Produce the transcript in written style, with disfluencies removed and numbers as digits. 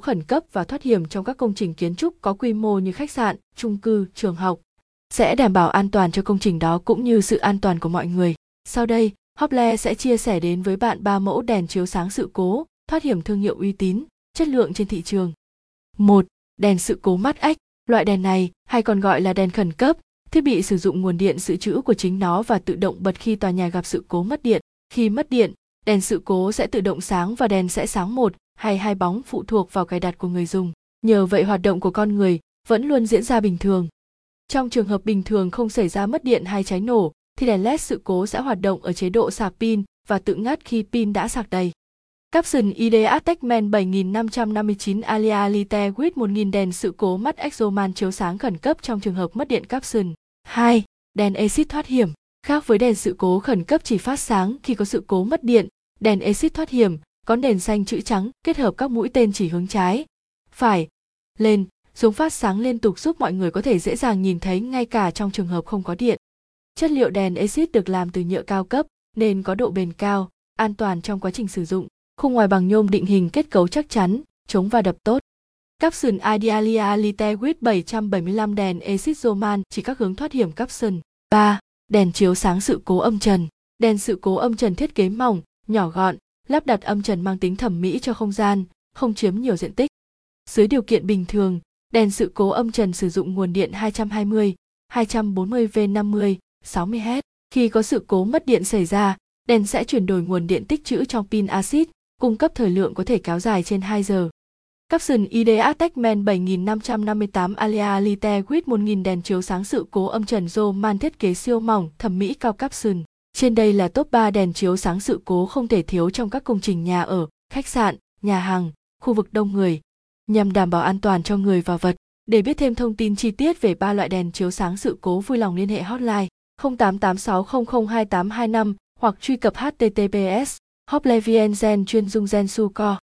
khẩn cấp và thoát hiểm trong các công trình kiến trúc có quy mô như khách sạn, chung cư, trường học, sẽ đảm bảo an toàn cho công trình đó cũng như sự an toàn của mọi người. Sau đây, Shopled sẽ chia sẻ đến với bạn 3 mẫu đèn chiếu sáng sự cố, thoát hiểm thương hiệu uy tín, chất lượng trên thị trường. 1. Đèn sự cố mắt ếch. Loại đèn này, hay còn gọi là đèn khẩn cấp, thiết bị sử dụng nguồn điện dự trữ của chính nó và tự động bật khi tòa nhà gặp sự cố mất điện. Khi mất điện, đèn sự cố sẽ tự động sáng và đèn sẽ sáng một hay hai bóng phụ thuộc vào cài đặt của người dùng. Nhờ vậy hoạt động của con người vẫn luôn diễn ra bình thường. Trong trường hợp bình thường không xảy ra mất điện hay cháy nổ, thì đèn LED sự cố sẽ hoạt động ở chế độ sạc pin và tự ngắt khi pin đã sạc đầy. Capsun IDEA Techman 7559 Alia Lite with 1000 đèn sự cố mắt Exoman chiếu sáng khẩn cấp trong trường hợp mất điện Capsun. 2. Đèn exit thoát hiểm. Khác với đèn sự cố khẩn cấp chỉ phát sáng khi có sự cố mất điện, đèn exit thoát hiểm có nền xanh chữ trắng kết hợp các mũi tên chỉ hướng trái, phải, lên, xuống phát sáng liên tục giúp mọi người có thể dễ dàng nhìn thấy ngay cả trong trường hợp không có điện. Chất liệu đèn exit được làm từ nhựa cao cấp nên có độ bền cao, an toàn trong quá trình sử dụng. Khung ngoài bằng nhôm định hình kết cấu chắc chắn, chống va đập tốt. Capsun Idealia Lite with 775 đèn exit Zoman chỉ các hướng thoát hiểm Capsun. 3. Đèn chiếu sáng sự cố âm trần. Đèn sự cố âm trần thiết kế mỏng, nhỏ gọn, lắp đặt âm trần mang tính thẩm mỹ cho không gian, không chiếm nhiều diện tích. Dưới điều kiện bình thường, đèn sự cố âm trần sử dụng nguồn điện 220, 240V 50, 60Hz. Khi có sự cố mất điện xảy ra, đèn sẽ chuyển đổi nguồn điện tích trữ trong pin axit, cung cấp thời lượng có thể kéo dài trên 2 giờ. Capsun IDEA Techman 7558 Alia Lite with 1000 đèn chiếu sáng sự cố âm trần Zoman thiết kế siêu mỏng, thẩm mỹ cao Capsun. Trên đây là top 3 đèn chiếu sáng sự cố không thể thiếu trong các công trình nhà ở, khách sạn, nhà hàng, khu vực đông người, nhằm đảm bảo an toàn cho người và vật. Để biết thêm thông tin chi tiết về 3 loại đèn chiếu sáng sự cố vui lòng liên hệ hotline 0886002825 hoặc truy cập https://shopled.vn/chuyên-dung-gen-su-co.